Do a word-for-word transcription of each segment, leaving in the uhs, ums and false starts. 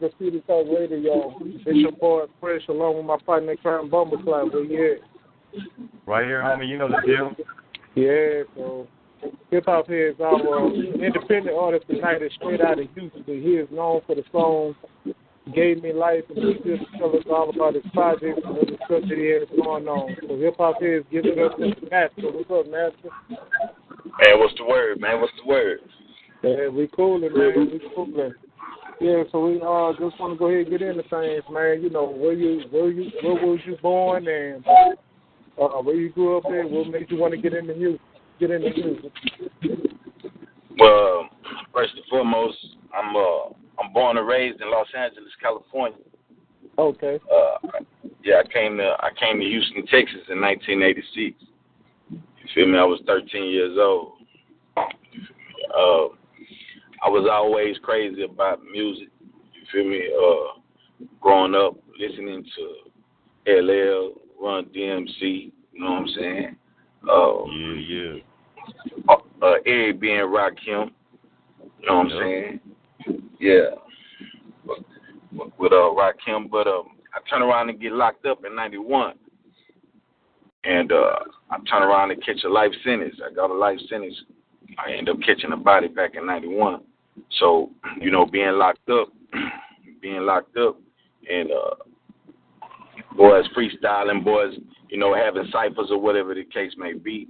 we can see this on radio. It's your boy Fresh along with my partner Crown Bumble Club. We here. Right here, homie. You know the deal. Yeah, so hip hop here is our uh, independent artist tonight. Is straight out of Houston. He is known for the song "Gave Me Life," and he just tell us all about his project and what the structure he has going on. So hip hop here is giving us the master. What's up, master? Hey, what's the word, man? What's the word? Yeah, we coolin', man. We coolin'. Yeah, so we uh just want to go ahead and get into things, man. You know, where you, where you, where was you born, and uh, where you grew up at? What made you want to get into music? Get into music. Well, first and foremost, I'm uh I'm born and raised in Los Angeles, California. Okay. Uh, yeah, I came to I came to Houston, Texas, in nineteen eighty-six. You feel me? I was thirteen years old. Uh, I was always crazy about music, you feel me, uh, growing up, listening to L L, Run D M C, you know what I'm saying? Uh, yeah, yeah. Uh, uh, Eric B and Rakim, you know what yeah. I'm saying? Yeah, with, with uh, Rakim, but um, I turned around and get locked up in ninety-one, and uh, I turned around and catch a life sentence. I got a life sentence. I ended up catching a body back in ninety-one. So, you know, being locked up, being locked up, and uh, boys freestyling, boys, you know, having ciphers or whatever the case may be,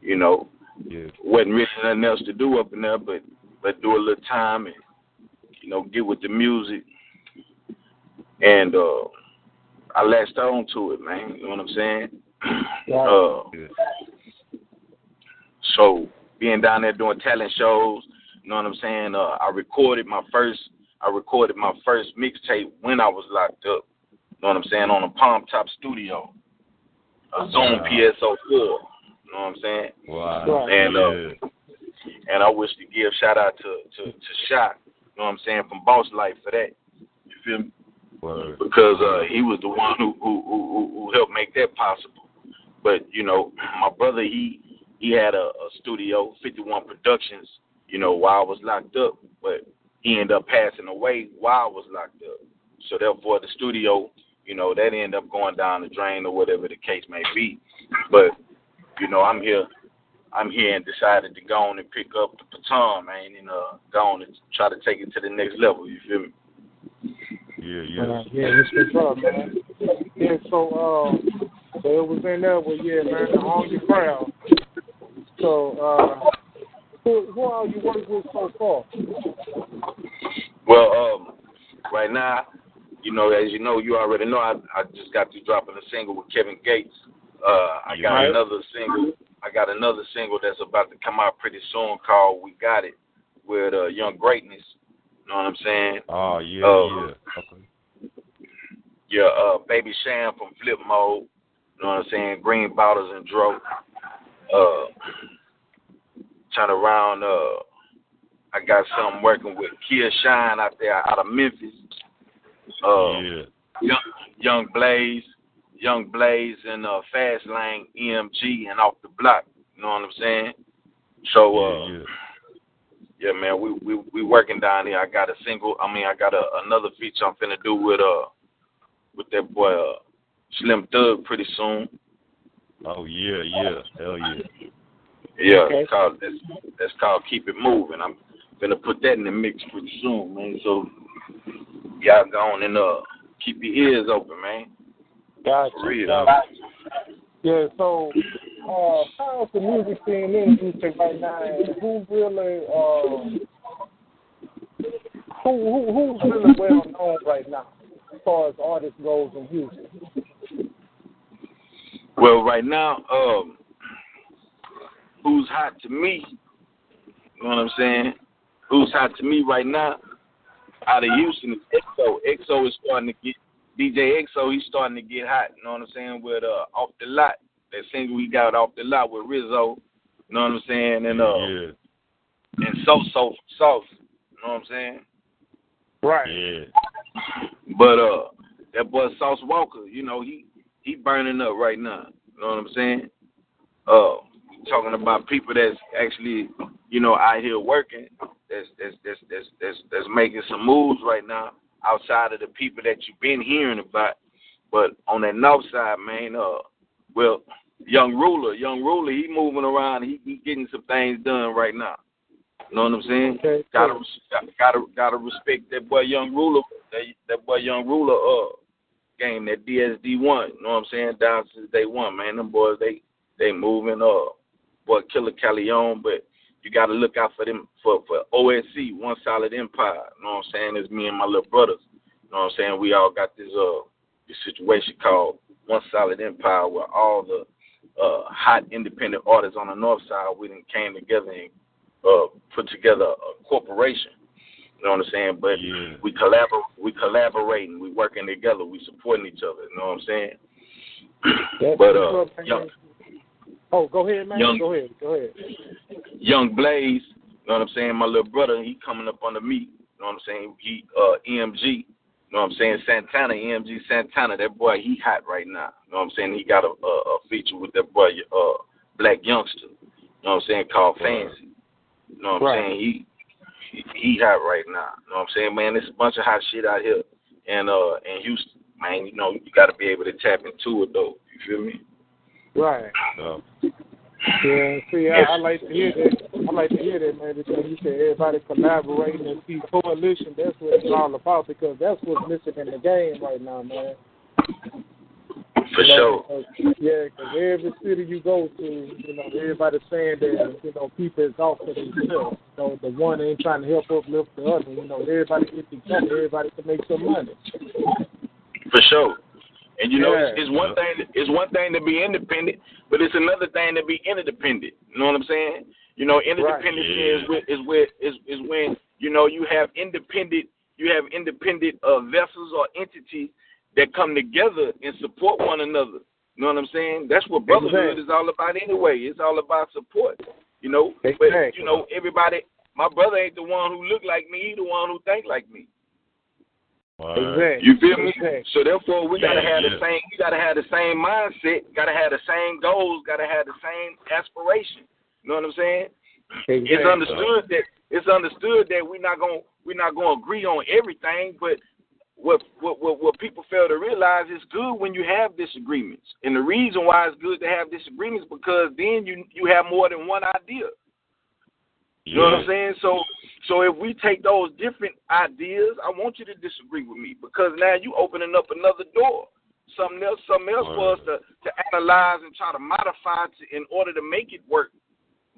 you know, yeah. Wasn't really nothing else to do up in there but, but do a little time and, you know, get with the music. And uh, I latched on to it, man. You know what I'm saying? Yeah. Uh, yeah. So... being down there doing talent shows, you know what I'm saying? Uh, I recorded my first, I recorded my first mixtape when I was locked up. You know what I'm saying? On a Palm Top studio, a Zoom P S O four. You know what I'm saying? Wow. And uh, yeah. and I wish to give shout out to to to Shaq. You know what I'm saying? From Boss Life for that. You feel me? Word. Because uh, he was the one who who, who who helped make that possible. But you know, my brother he. He had a, a studio, fifty-one Productions, you know, while I was locked up, but he ended up passing away while I was locked up. So, therefore, the studio, you know, that ended up going down the drain or whatever the case may be. But, you know, I'm here I'm here and decided to go on and pick up the baton, man, and uh, go on and try to take it to the next level, you feel me? Yeah, yeah. Uh, yeah, it's up, man. Yeah, so, uh, so it was in there, well, yeah, man, on your ground. So, uh, who, who are you working with so far? Well, um, right now, you know, as you know, you already know, I, I just got through dropping a single with Kevin Gates. Uh, I got right. another single. I got another single that's about to come out pretty soon called "We Got It" with uh, Young Greatness. You know what I'm saying? Oh yeah, uh, yeah. Okay. Yeah, uh, Baby Sham from Flip Mode. You know what I'm saying? Green Bottles and Dro. Uh, turn around. Uh, I got something working with Kia Shine out there, out of Memphis. Uh, yeah. young, young Blaze, Young Blaze, and uh, Fast Lane, E M G, and Off the Block. You know what I'm saying? So, uh, yeah, yeah. yeah, man, we we we working down here. I got a single. I mean, I got a, another feature I'm finna do with uh with that boy uh, Slim Thug pretty soon. Oh, yeah, yeah. Hell, yeah. Yeah, okay. it's called, that's, that's called Keep It Moving. I'm going to put that in the mix pretty soon, man. So, y'all go on and uh, keep your ears open, man. Gotcha. For real. Gotcha. Yeah, so, uh, how's the music scene in Houston right now? Who really, uh, who, who, who's really well known right now as far as artists goes in Houston? Well, right now, um, who's hot to me, you know what I'm saying? Who's hot to me right now out of Houston is X O. X O is starting to get, D J X O, he's starting to get hot, you know what I'm saying, with uh, Off the Lot, that single he got Off the Lot with Rizzo, you know what I'm saying, and uh, yeah. and So So Sauce, you know what I'm saying? Right. Yeah. But uh, that boy Sauce Walker, you know, he, He burning up right now. You know what I'm saying? Uh, talking about people that's actually, you know, out here working, that's that's that's that's that's, that's making some moves right now. outside of the people that you've been hearing about. But on that north side, man, uh, well, Young Ruler, Young Ruler, he moving around. He, he getting some things done right now. You know what I'm saying? Okay. Gotta, gotta, gotta respect that boy Young Ruler. That, that boy Young Ruler, uh, game that D S D won. You know what I'm saying? Down since day one, man. Them boys, they, they moving. Uh, boy Killer Callion, but you gotta look out for them for for O S C, One Solid Empire. You know what I'm saying? It's me and my little brothers. You know what I'm saying? We all got this uh this situation called One Solid Empire, where all the uh, hot independent artists on the north side, we done came together and uh, put together a corporation. You know what I'm saying? But yeah. we collabor we collaborating, we working together, we supporting each other. You know what I'm saying? That's but uh, young, oh, go ahead, man. Young, go ahead, go ahead. Young Blaze, you know what I'm saying? My little brother, he coming up under me. You know what I'm saying? He uh, E M G. You know what I'm saying? Santana, E M G Santana, that boy, he hot right now. You know what I'm saying? He got a, a, a feature with that boy, uh, Black Youngster, you know what I'm saying, called Fancy. You know what right. I'm saying? He, he he hot right now. You know what I'm saying? Man, there's a bunch of hot shit out here in, uh, in Houston. Man, you know, you got to be able to tap into it, though. You feel me? Right. Um, yeah, see, I, I like to hear that. I like to hear that, man, because you said everybody collaborating and see coalition. That's what it's all about, because that's what's missing in the game right now, man. For sure. Know, because, yeah, because every city you go to, you know, everybody's saying that, you know, people is off for themselves. You know, the one ain't trying to help uplift the other. You know, everybody gets together. Everybody can make some money. For sure. And, you know, yeah. it's, it's one thing it's one thing to be independent, but it's another thing to be interdependent. You know what I'm saying? You know, interdependence right. is where, is, where, is, is when, you know, you have independent you have independent uh, vessels or entities that come together and support one another. You know what I'm saying? That's what brotherhood exactly. is all about anyway. It's all about support, you know. Exactly. But, you know, everybody, my brother ain't the one who look like me. He the one who think like me. Exactly. You feel me? Exactly. So therefore, we yeah, gotta have yeah. the same. You gotta have the same mindset. Gotta have the same goals. Gotta have the same aspiration. You know what I'm saying? Exactly. It's understood that it's understood that we're not gonna we're not gonna agree on everything. But what what what, what people fail to realize is good when you have disagreements. And the reason why it's good to have disagreements because then you you have more than one idea. You know what I'm saying? So, so if we take those different ideas, I want you to disagree with me because now you opening up another door, something else, something else for us to, to analyze and try to modify to, in order to make it work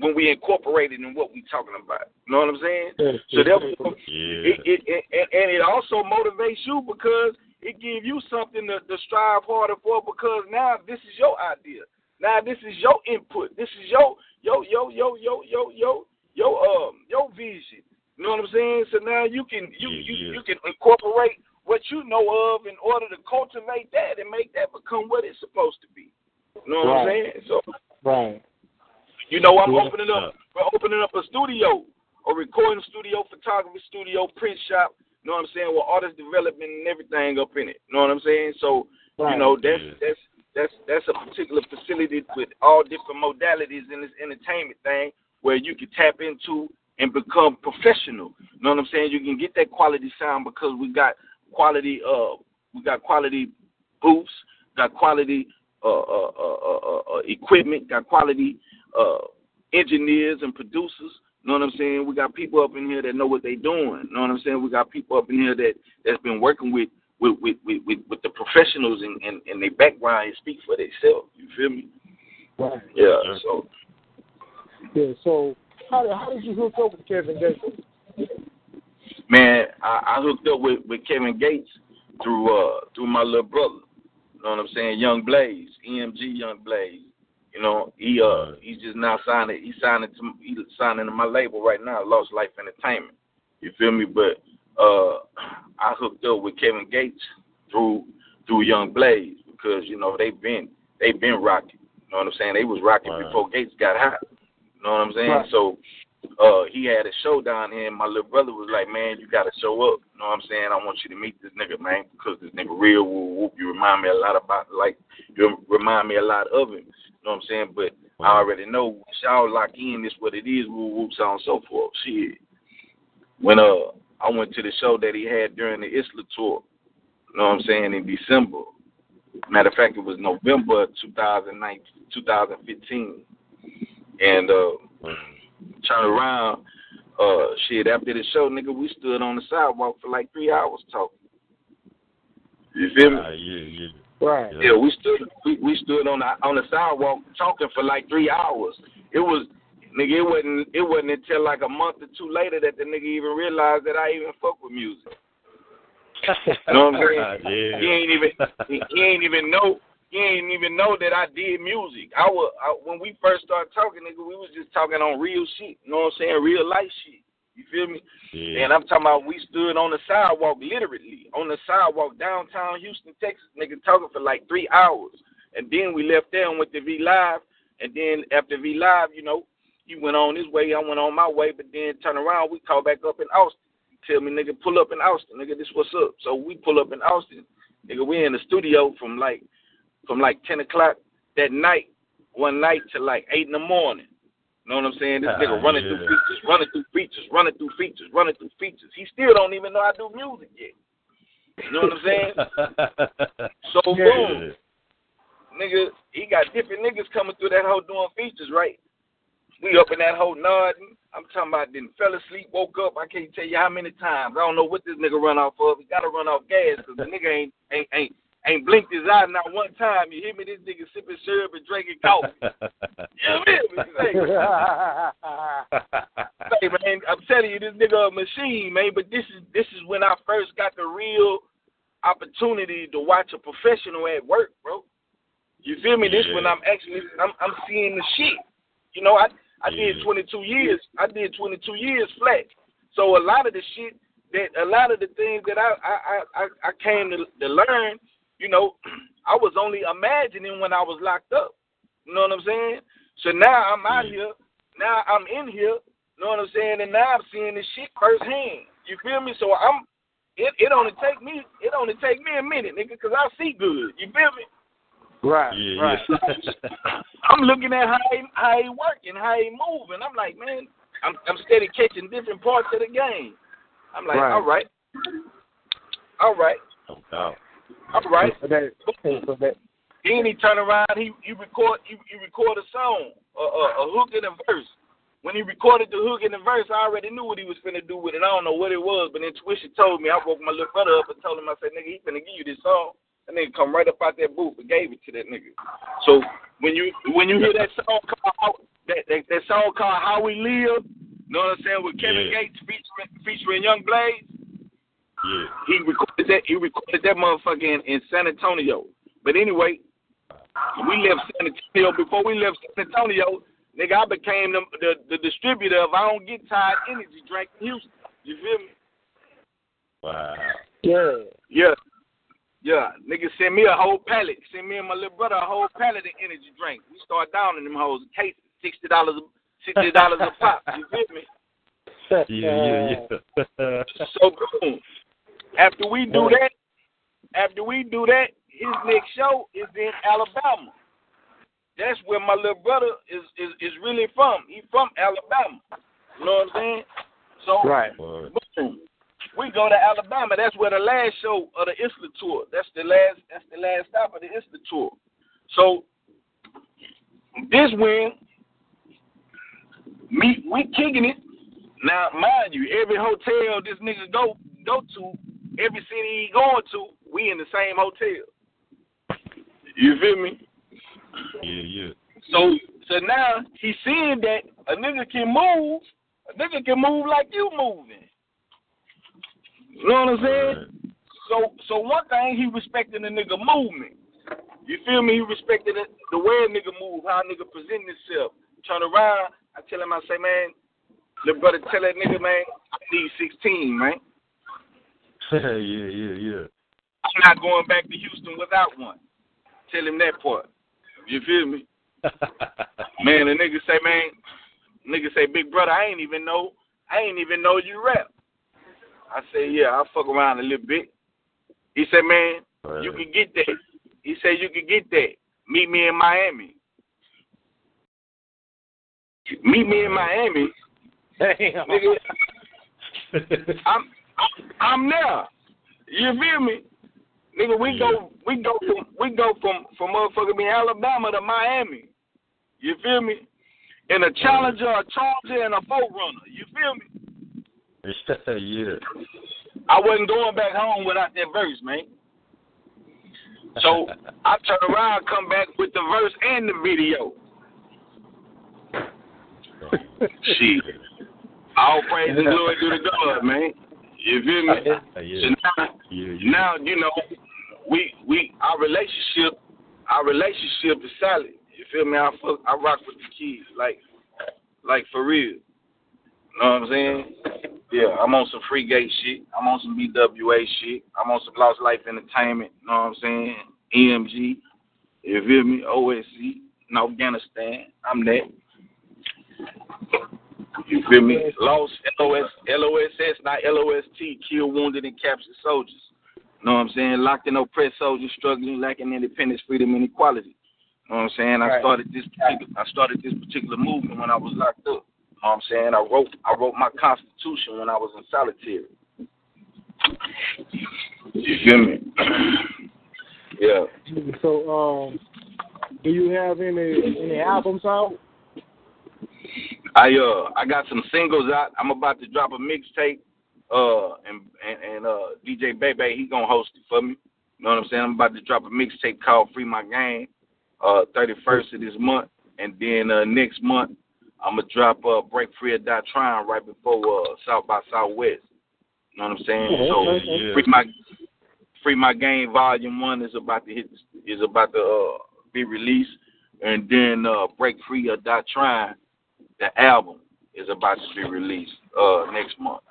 when we incorporate it in what we talking about. You know what I'm saying? So therefore, yeah. it, it, it, and it also motivates you because it gives you something to, to strive harder for because now this is your idea, now this is your input, this is your yo yo yo yo yo yo. Your um your vision, you know what I'm saying? So now you can you, yeah, you, yeah. you can incorporate what you know of in order to cultivate that and make that become what it's supposed to be. You know what right. I'm saying? So right. you know I'm yeah. opening up we're opening up a studio, a recording studio, photography studio, print shop, you know what I'm saying, with artist development and everything up in it. You know what I'm saying? So right. you know that's yeah. that's that's that's a particular facility with all different modalities in this entertainment thing, where you can tap into and become professional. You know what I'm saying? You can get that quality sound because we got quality uh we got quality booths, got quality uh, uh, uh, uh, equipment, got quality uh, engineers and producers. You know what I'm saying? We got people up in here that know what they're doing. You know what I'm saying? We got people up in here that that's been working with with with, with, with the professionals and, and, and their background and speak for themselves. You feel me? Right. Yeah. So. Yeah, so how, how did you hook up with Kevin Gates? Man, I, I hooked up with, with Kevin Gates through uh, through my little brother. You know what I'm saying? Young Blaze, E M G Young Blaze. You know, he uh he's just now signing he signed to he signing to my label right now, Lost Life Entertainment. You feel me? But uh, I hooked up with Kevin Gates through through Young Blaze because, you know, they've been they've been rocking. You know what I'm saying? They was rocking wow. before Gates got hot. You know what I'm saying? Right. So uh, he had a show down here, and my little brother was like, man, you got to show up. You know what I'm saying? I want you to meet this nigga, man, because this nigga real, whoop, whoop, you remind me a lot about, like, you remind me a lot of him. You know what I'm saying? But wow. I already know, y'all lock in, this what it is, whoop, whoop, so on and so forth. Shit. When uh, I I went to the show that he had during the Islah Tour, you know what I'm saying, in December. Matter of fact, it was November two thousand fifteen. And uh, turned around, uh, shit, after the show, nigga, we stood on the sidewalk for like three hours talking. You feel me? Uh, yeah, yeah. Right. Yeah. yeah, we stood we, we stood on the on the sidewalk talking for like three hours. It was nigga, it wasn't it wasn't until like a month or two later that the nigga even realized that I even fuck with music. You know what I'm saying? Yeah. He ain't even he, he ain't even know he ain't even know that I did music. I was I, when we first started talking, nigga, we was just talking on real shit. You know what I'm saying? Real life shit. You feel me? Yeah. And I'm talking about we stood on the sidewalk, literally, on the sidewalk, downtown Houston, Texas, nigga, talking for like three hours. And then we left there and went to V Live. And then after V Live, you know, he went on his way, I went on my way, but then turn around, we call back up in Austin. Tell me, nigga, pull up in Austin, nigga, this what's up. So we pull up in Austin. Nigga, we in the studio from like from like ten o'clock that night, one night to like eight in the morning. Know what I'm saying? This nigga uh, running yeah. through features, running through features, running through features, running through features. He still don't even know I do music yet. You know what I'm saying? So yeah. boom, nigga, he got different niggas coming through that hoe doing features, right? We up in that hoe nodding. I'm talking about didn't fell asleep, woke up. I can't tell you how many times. I don't know what this nigga run off of. He gotta run off gas because the nigga ain't ain't ain't. Ain't blinked his eye not one time. You hear me? This nigga sipping syrup and drinking coffee. You know what I mean? Hey, man, I'm telling you, this nigga a machine, man. But this is this is when I first got the real opportunity to watch a professional at work, bro. You feel me? Yeah. This when I'm actually I'm I'm seeing the shit. You know, I I yeah. did twenty-two years. I did twenty-two years flat. So a lot of the shit that a lot of the things that I I I, I came to, to learn. You know, I was only imagining when I was locked up. You know what I'm saying? So now I'm out here. Now I'm in here. You know what I'm saying? And now I'm seeing this shit firsthand. You feel me? So I'm. It, it only take me. It only take me a minute, nigga, because I see good. You feel me? Right. Yeah, right. Yeah. I'm looking at how he, how he working, how he moving. I'm like, man, I'm, I'm steady catching different parts of the game. I'm like, right. all right, all right. Oh, wow. All right. Then he turn around. He you record you, you record a song, a, a, a hook and a verse. When he recorded the hook and the verse, I already knew what he was finna do with it. I don't know what it was, but intuition told me. I woke my little brother up and told him. I said, "Nigga, he finna give you this song." And then come right up out that booth and gave it to that nigga. So when you when you hear that song called that that, that song called How We Live, you know what I'm saying, with Kevin yeah. Gates featuring featuring Young Blaze. Yeah. He recorded that. He recorded that motherfucker in, in San Antonio. But anyway, we left San Antonio. Before we left San Antonio, nigga, I became the the, the distributor of I Don't Get Tired energy drink in Houston. You feel me? Wow. Yeah. Yeah. Yeah. Nigga sent me a whole pallet. Sent me and my little brother a whole pallet of energy drink. We start down in them hoes in cases, sixty dollars, sixty dollars a pop. You feel me? Yeah, yeah, yeah. So cool. After we do that, after we do that, his next show is in Alabama. That's where my little brother is is, is really from. He from Alabama. You know what I'm saying? So right. boom, we go to Alabama. That's where the last show of the Islah Tour. That's the last. That's the last stop of the Islah Tour. So this when me we kicking it. Now mind you, every hotel this nigga go go to. Every city he going to, we in the same hotel. You feel me? Yeah, yeah. So, so now he's seeing that a nigga can move, a nigga can move like you moving. You know what I'm saying? Right. So, so one thing he respecting the nigga movement. You feel me? He respecting the, the way a nigga move, how a nigga present himself. Turn around, I tell him, I say, man, little brother, tell that nigga, man, I need sixteen, man. yeah, yeah, yeah. I'm not going back to Houston without one. Tell him that part. You feel me? Man, the nigga say, man, nigga say, big brother, I ain't even know, I ain't even know you rap. I say, yeah, I'll fuck around a little bit. He say, man, right. you can get that. He say, you can get that. Meet me in Miami. Meet me in Miami. Damn. Nigga, I'm... I'm there. You feel me? Nigga, we yeah. go we go from we go from, from motherfucking being Alabama to Miami. You feel me? In a Challenger, a Charger, and a four runner. You feel me? Yeah. I wasn't going back home without that verse, man. So I turn around, come back with the verse and the video. Shit. All praise and glory to the God, man. You feel me? Uh, yeah. So now, yeah, yeah. now, you know, we we our relationship, our relationship is solid. You feel me? I fuck, I rock with the kids, like, like for real. You know what I'm saying? Yeah, I'm on some Free Gate shit. I'm on some B W A shit. I'm on some Lost Life Entertainment. You know what I'm saying? E M G. You feel me? O S C in Afghanistan. I'm that. You feel me? Lost, L O S, L O S S, not L O S T, killed, wounded, and captured soldiers. You know what I'm saying? Locked and oppressed soldiers, struggling, lacking independence, freedom, and equality. You know what I'm saying? Right. I started this particular, I started this particular movement when I was locked up. You know what I'm saying? I wrote I wrote my constitution when I was in solitary. You feel me? Yeah. So, um, do you have any any albums out? I uh I got some singles out. I'm about to drop a mixtape. Uh and and, and uh D J Bebe, he gonna host it for me. You know what I'm saying? I'm about to drop a mixtape called Free My Game, uh thirty-first of this month, and then uh, next month I'ma drop uh Break Free or Die Trying right before uh South by Southwest. You know what I'm saying? Yeah, so yeah. Free My Free My Game Volume One is about to hit is about to uh, be released, and then uh Break Free or Die Trying, the album, is about to be released uh, next month.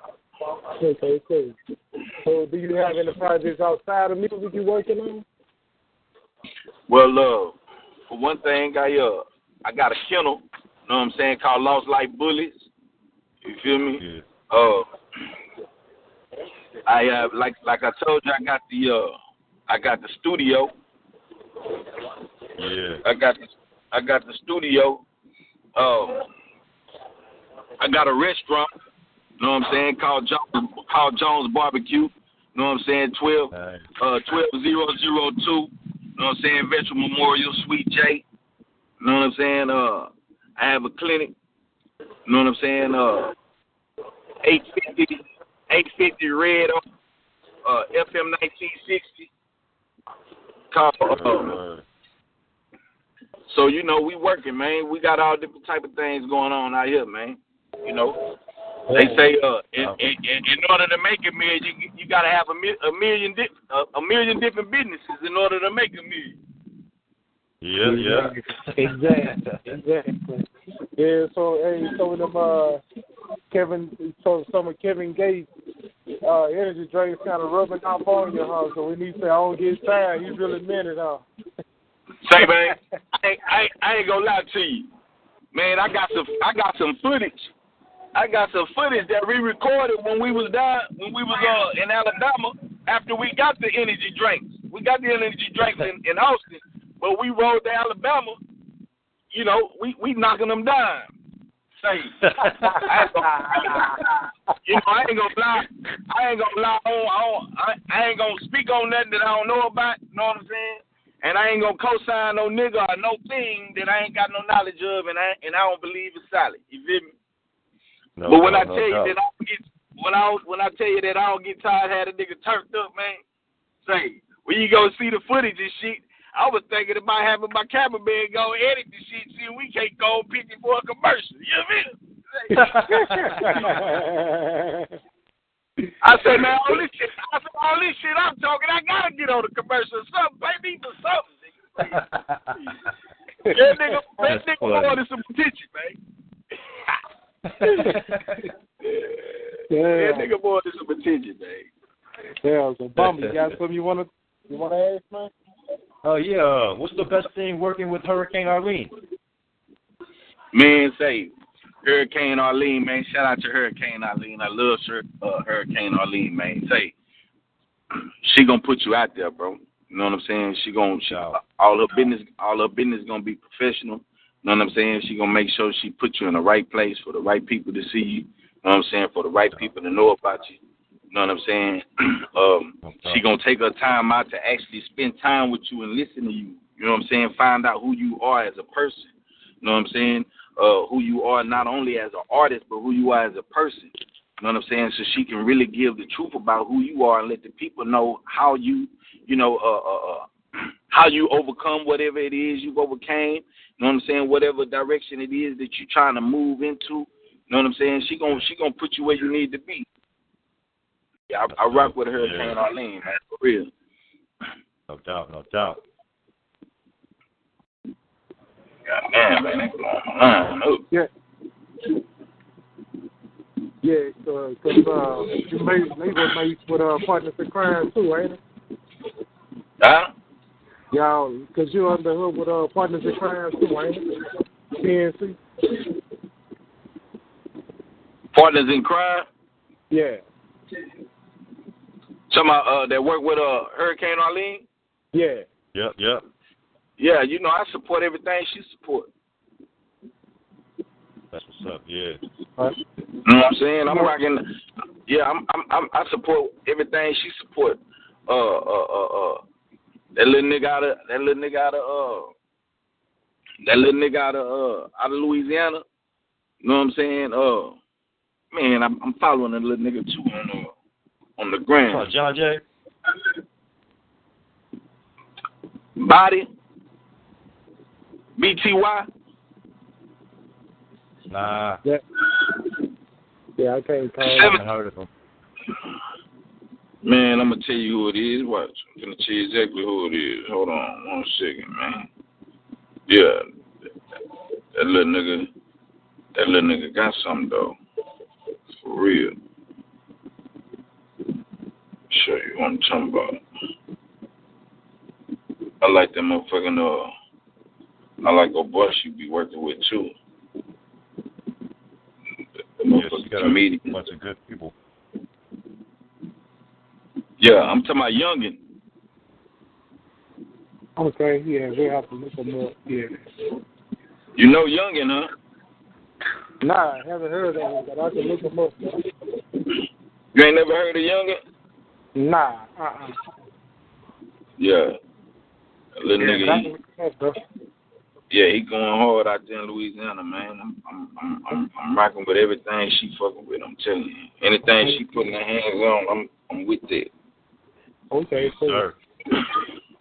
Okay, cool. So do you have any projects outside of music you working on? Well, uh, for one thing, I uh, I got a kennel, you know what I'm saying, called Lost Life Bullets. You feel me? Yeah. Uh, I uh, like like I told you, I got the uh, I got the studio. Yeah. I got the, I got the studio. Uh, I got a restaurant, you know what I'm saying, called John, called Jones Barbecue, you know what I'm saying, twelve nice. uh twelve thousand two, you know what I'm saying, Veteran Memorial, Sweet J, you know what I'm saying, uh, I have a clinic, you know what I'm saying, uh, eight fifty Red, uh, F M nineteen sixty, called, uh, so, you know, we working, man. We got all different type of things going on out here, man. You know, they say uh, in, in, in order to make a million, you, you got to have a, mi- a million di- a, a million different businesses in order to make a million. Yeah, yeah. Exactly, exactly. Yeah, so, hey, some of them, uh, Kevin, so some of Kevin Gates' uh, energy drinks kind of rubbing off on you, huh? So we need to say, I don't get tired. You really meant it, huh? Say, man, I ain't, I, ain't, I ain't gonna lie to you. Man, I got some I got some footage. I got some footage that we recorded when we was down when we was uh, in Alabama after we got the energy drinks. We got the energy drinks in, in Austin, but we rode to Alabama, you know, we, we knocking them down. Say I ain't gonna, you know, I ain't gonna lie I ain't gonna lie on I, I ain't gonna speak on nothing that I don't know about, you know what I'm saying? And I ain't gonna co-sign no nigga or no thing that I ain't got no knowledge of, and I and I don't believe it's solid. You feel me? No, but when no, I tell no, you no. that I don't get when I when I tell you that I don't get tired, had a nigga turned up, man. Say when you go see the footage and shit, I was thinking about having my cameraman go edit the shit. See, we can't go pitch it for a commercial. You feel me? I said, man, all this shit, I said, all this shit I'm talking, I gotta get on the commercial or something. Pay me for something, nigga. That nigga, that nigga wanted some attention, man. That nigga wanted some attention, man. Yeah, so Bumby, you got something you wanna you wanna ask, man? Oh yeah, uh, what's the best thing working with Hurricane Arlene? Man, say. Hurricane Arlene, man. Shout out to Hurricane Arlene. I love her, uh, Hurricane Arlene, man. Say, she gonna put you out there, bro. You know what I'm saying? She gonna she, all her business, all her business gonna be professional. You know what I'm saying? She gonna make sure she put you in the right place for the right people to see you. You know what I'm saying? For the right people to know about you. You You know what I'm saying? um, she gonna take her time out to actually spend time with you and listen to you. You know what I'm saying? Find out who you are as a person. You know what I'm saying? Uh, who you are not only as an artist, but who you are as a person. You know what I'm saying? So she can really give the truth about who you are and let the people know how you, you know, uh, uh, how you overcome whatever it is you overcame. You know what I'm saying? Whatever direction it is that you're trying to move into. You know what I'm saying? She gonna she gonna put you where you need to be. Yeah, I, I rock with Hurricane Arlene, man, for real. No doubt, no doubt. God damn, man, that's going on. Yeah. Yeah, because uh, uh, you made labor mates with uh, Partners in Crime, too, ain't it? Huh? Y'all, because you're under hood with uh, Partners in Crime, too, ain't it? P N C. Partners in Crime? Yeah. Somebody uh, that work with uh, Hurricane Arlene? Yeah. Yep, yep. Yeah, you know, I support everything she supports. That's what's up, yeah. All right. You know what I'm saying? I'm rocking. Yeah, I'm, I'm, I'm, I support everything she supports. Uh, uh, uh, uh, that little nigga out of, that little nigga out of, uh, that little nigga out of, uh, out of Louisiana. You know what I'm saying? Uh, man, I'm, I'm following that little nigga too on the, on the ground. Oh, John Jay. Body. B T Y? Nah. Yeah, yeah I can't call him. I heard of him. Man, I'm going to tell you who it is. Watch. I'm going to tell you exactly who it is. Hold on one second, man. Yeah. That little nigga, that little nigga got something, though. For real. Show you what I'm talking about. I like that motherfucking, uh, I like a boss you be working with too. The motherfucking comedian. A bunch of good people. Yeah, I'm talking about Youngin. Okay, yeah, we have to look him up. Yeah. You know Youngin, huh? Nah, I haven't heard of him, but I can look him up. You ain't never heard of Youngin? Nah, uh uh-uh. uh. Yeah. A little yeah, nigga. Yeah, he going hard out there in Louisiana, man. I'm, I'm, I'm, I'm, I'm rocking with everything she fucking with. I'm telling you, anything she putting her hands on, I'm, I'm with that. Okay, so, sure.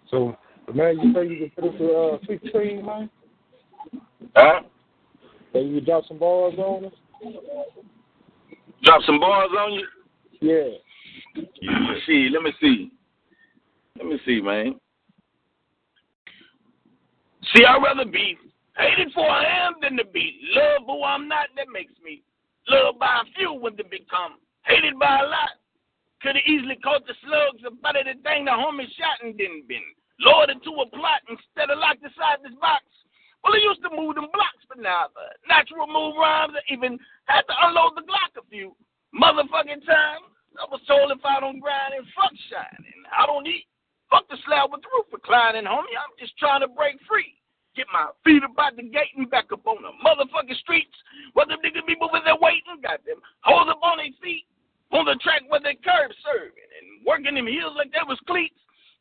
So, man, you say you can put it to uh, fifteen, man? Huh? So you drop some bars on us? Drop some bars on you? Yeah. Let me see. Let me see. Let me see, man. See, I'd rather be hated for I am than to be loved who I'm not. That makes me loved by a few when to become hated by a lot. Could have easily caught the slugs about it, the thing the homie shot and didn't been loaded to a plot instead of locked inside this box. Well, he used to move them blocks, but now the natural move rhymes. I even had to unload the Glock a few motherfucking times. I was told if I don't grind and fuck shine and I don't eat. Fuck the slab with the roof reclining, homie. I'm just trying to break free. Get my feet about the gate and back up on the motherfucking streets where them niggas be moving their weight and got them hoes up on their feet on the track where they curb serving and working them heels like they was cleats.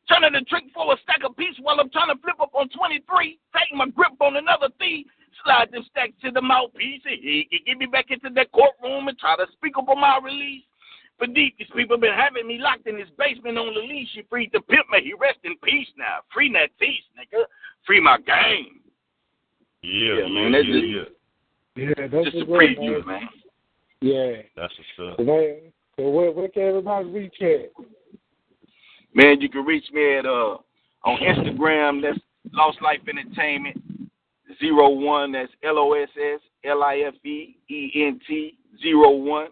Turning the trick for a stack of piece while I'm trying to flip up on twenty-three. Taking my grip on another thief. Slide them stacks to the mouthpiece and he can get me back into that courtroom and try to speak up on my release. For deep, these people been having me locked in this basement on the leash. She freed the pimp, man. He rest in peace now. Free that tease, nigga. Free my game. Yeah, yeah man. That's yeah, just, yeah. Yeah, that's just a preview, man. man. Yeah. That's what's up. Man, so where, where can everybody reach at? Man, you can reach me at uh on Instagram. That's Lost Life Entertainment zero one. That's L O S S L I F E E N T zero one.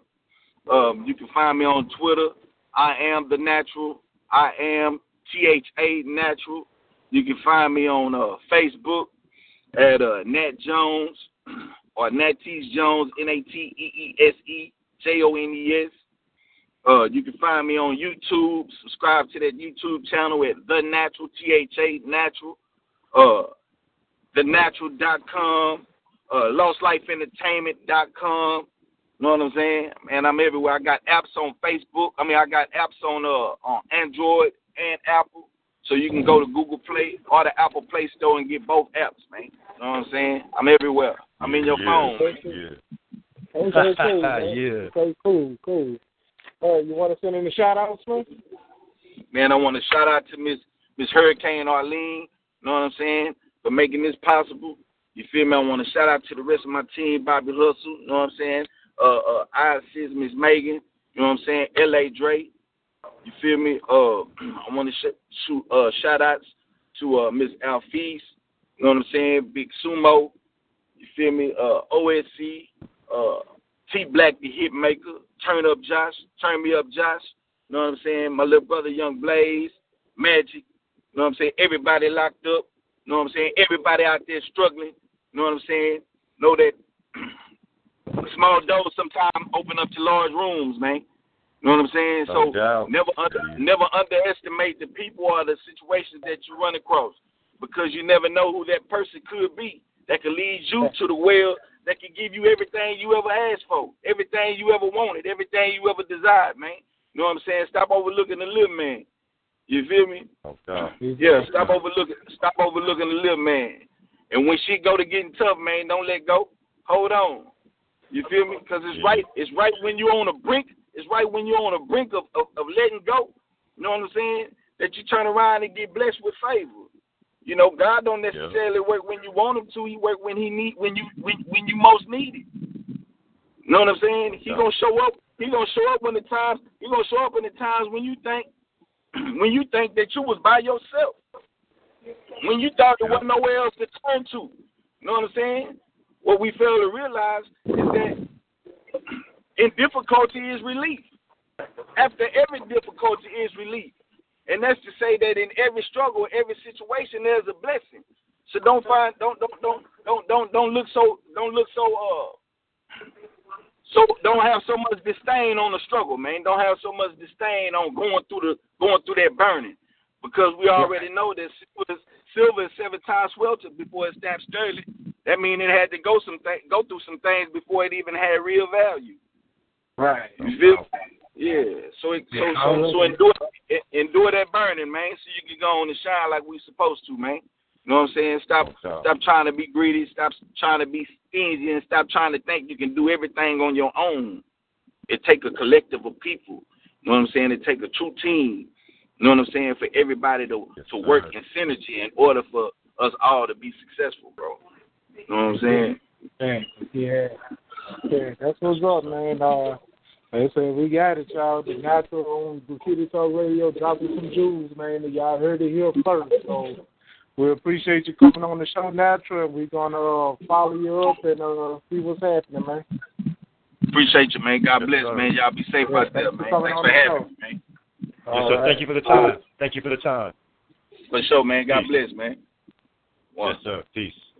Um, you can find me on Twitter. I am The Natural. I am T H A Natural. You can find me on uh, Facebook at uh, Nat Jones or Nattees Jones, N A T E E S E J O N E S. Uh, you can find me on YouTube. Subscribe to that YouTube channel at The Natural, T H A Natural, uh, the natural dot com, uh, lost life entertainment dot com. You know what I'm saying? And I'm everywhere. I got apps on Facebook. I mean, I got apps on uh on Android and Apple. So you can go to Google Play or the Apple Play Store and get both apps, man. You know what I'm saying? I'm everywhere. I'm in your yeah, phone. Yeah. Okay, cool, man. Yeah. Okay, cool, cool. All right, you want to send in a shout-out, man? Man, I want to shout-out to Miss Miss Hurricane Arlene, you know what I'm saying, for making this possible. You feel me? I want to shout-out to the rest of my team, Bobby Hustle, you know what I'm saying, uh, uh, I assist Miss Megan, you know what I'm saying, L A. Dre, you feel me? Uh, I want to sh- shoot uh, shout-outs to uh, Miss Alphys, you know what I'm saying, Big Sumo, you feel me, uh, O S C, uh, T-Black the Hitmaker, Turn Up Josh, Turn Me Up Josh, you know what I'm saying, my little brother Young Blaze, Magic, you know what I'm saying, everybody locked up, you know what I'm saying, everybody out there struggling, you know what I'm saying, know that small doors sometimes open up to large rooms, man, you know what I'm saying, so no never under, never underestimate the people or the situations that you run across, because you never know who that person could be that could lead you to the well that could give you everything you ever asked for, everything you ever wanted, everything you ever desired, man. You know what I'm saying? Stop overlooking the little man. You feel me? Okay. Yeah, stop overlooking stop overlooking the little man. And when she go to getting tough, man, don't let go. Hold on. You feel me? Because it's right, it's right when you're on the brink, it's right when you're on the brink of, of, of letting go, you know what I'm saying, that you turn around and get blessed with favor. You know, God don't necessarily yeah. work when you want him to. He work when he need when you when, when you most need it. You know what I'm saying? He gonna show up. He gonna show up when the times. He gonna show up in the times when you think when you think that you was by yourself. When you thought there wasn't nowhere else to turn to. You know what I'm saying? What we fail to realize is that in difficulty is relief. After every difficulty is relief. And that's to say that in every struggle, every situation, there's a blessing. So don't find, don't, don't, don't, don't, don't, don't look so, don't look so, uh, so don't have so much disdain on the struggle, man. Don't have so much disdain on going through the, going through that burning, because we already know that silver, silver is seven times sweltered before it snaps sterling. That means it had to go some, th- go through some things before it even had real value. Right. You feel me? Yeah, so it, so so, so endure, endure that burning, man, so you can go on and shine like we supposed to, man. You know what I'm saying? Stop stop trying to be greedy, stop trying to be stingy, and stop trying to think you can do everything on your own. It take a collective of people. You know what I'm saying? It take a true team. You know what I'm saying? For everybody to, to work in synergy in order for us all to be successful, bro. You know what I'm saying? Yeah, yeah, that's what's up, man. Uh, They say we got it, y'all. The Natural on Bukiti Talk Radio dropping some jewels, man. And y'all heard it here first. So we appreciate you coming on the show, Natural. We're going to uh, follow you up and uh, see what's happening, man. Appreciate you, man. God bless, man. Y'all be safe yeah, out there, man. Thanks for having me, man. Yes, sir. Right. Thank you for the time. Thank you for the time. For sure, man. God bless, man. One. Yes, sir. Peace.